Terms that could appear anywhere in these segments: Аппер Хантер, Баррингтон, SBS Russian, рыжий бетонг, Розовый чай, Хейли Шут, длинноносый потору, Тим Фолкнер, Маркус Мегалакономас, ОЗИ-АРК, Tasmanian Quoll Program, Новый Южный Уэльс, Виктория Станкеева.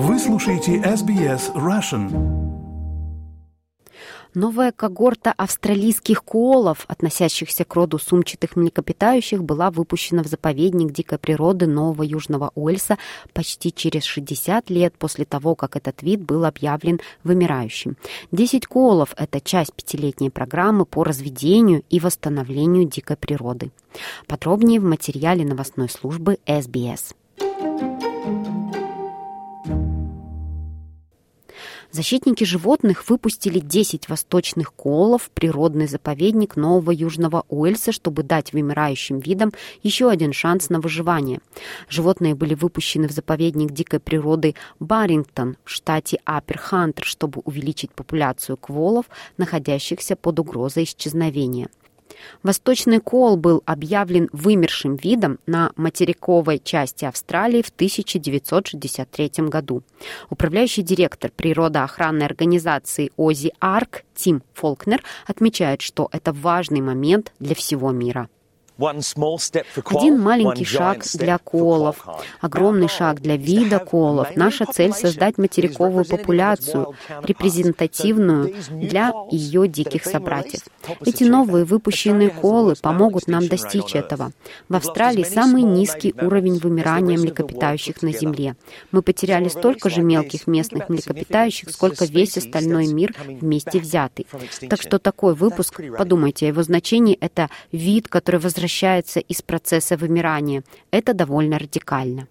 Вы слушаете SBS Russian. Новая когорта австралийских коалов, относящихся к роду сумчатых млекопитающих, была выпущена в заповедник дикой природы Нового Южного Уэльса почти через 60 лет после того, как этот вид был объявлен вымирающим. 10 коалов – это часть пятилетней программы по разведению и восстановлению дикой природы. Подробнее в материале новостной службы SBS. Защитники животных выпустили 10 восточных коалов в природный заповедник Нового Южного Уэльса, чтобы дать вымирающим видам еще один шанс на выживание. Животные были выпущены в заповедник дикой природы Баррингтон в штате Аппер Хантер, чтобы увеличить популяцию коалов, находящихся под угрозой исчезновения. Восточный коал был объявлен вымершим видом на материковой части Австралии в 1963 году. Управляющий директор природоохранной организации ОЗИ-АРК Тим Фолкнер отмечает, что это важный момент для всего мира. Один маленький шаг для коалов, огромный шаг для вида коалов. Наша цель — создать материковую популяцию, репрезентативную для ее диких собратьев. Эти новые выпущенные коалы помогут нам достичь этого. В Австралии самый низкий уровень вымирания млекопитающих на Земле. Мы потеряли столько же мелких местных млекопитающих, сколько весь остальной мир вместе взятый. Так что такой выпуск, подумайте о его значении, это вид, который возвращается из процесса вымирания. Это довольно радикально.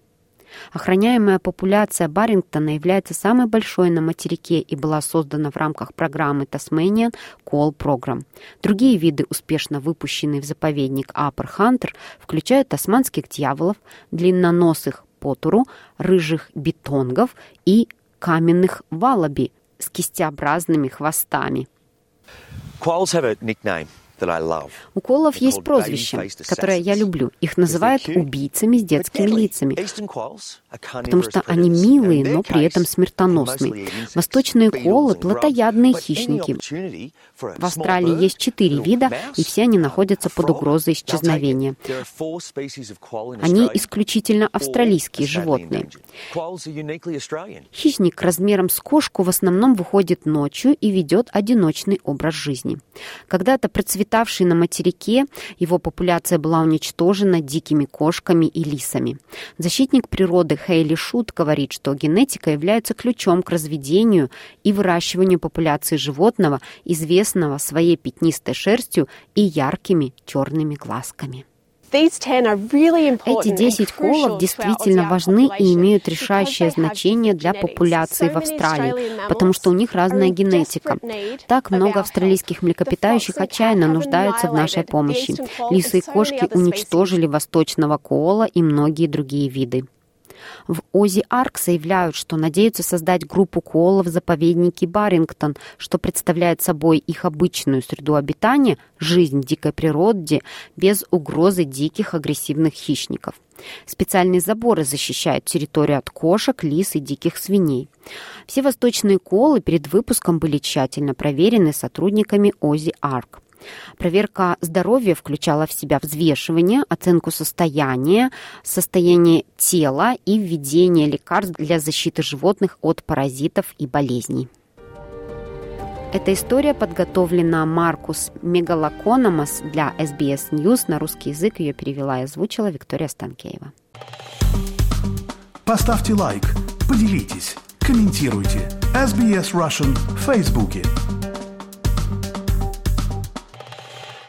Охраняемая популяция Баррингтона является самой большой на материке и была создана в рамках программы Tasmanian Quoll Program. Другие виды, успешно выпущенные в заповедник Аппер Хантер, включают тасманских дьяволов, длинноносых потуру, рыжих бетонгов и каменных валаби с кистеобразными хвостами. У коалов есть прозвище, которое я люблю. Их называют убийцами с детскими лицами, потому что они милые, но при этом смертоносные. Восточные коалы – плотоядные хищники. В Австралии есть 4 вида, и все они находятся под угрозой исчезновения. Они исключительно австралийские животные. Хищник размером с кошку в основном выходит ночью и ведет одиночный образ жизни. Когда-то процветали обитавший на материке, его популяция была уничтожена дикими кошками и лисами. Защитник природы Хейли Шут говорит, что генетика является ключом к разведению и выращиванию популяции животного, известного своей пятнистой шерстью и яркими черными глазками. Эти 10 коалов действительно важны и имеют решающее значение для популяции в Австралии, потому что у них разная генетика. Так много австралийских млекопитающих отчаянно нуждаются в нашей помощи. Лисы и кошки уничтожили восточного коала и многие другие виды. В ОЗИ-АРК заявляют, что надеются создать группу коалов в заповеднике Баррингтон, что представляет собой их обычную среду обитания, жизнь в дикой природе, без угрозы диких агрессивных хищников. Специальные заборы защищают территорию от кошек, лис и диких свиней. Все восточные коалы перед выпуском были тщательно проверены сотрудниками ОЗИ-АРК. Проверка здоровья включала в себя взвешивание, оценку состояния, состояние тела и введение лекарств для защиты животных от паразитов и болезней. Эта история подготовлена Маркус Мегалакономас для SBS News. На русский язык ее перевела и озвучила Виктория Станкеева. Поставьте лайк, поделитесь, комментируйте. SBS Russian в Фейсбуке.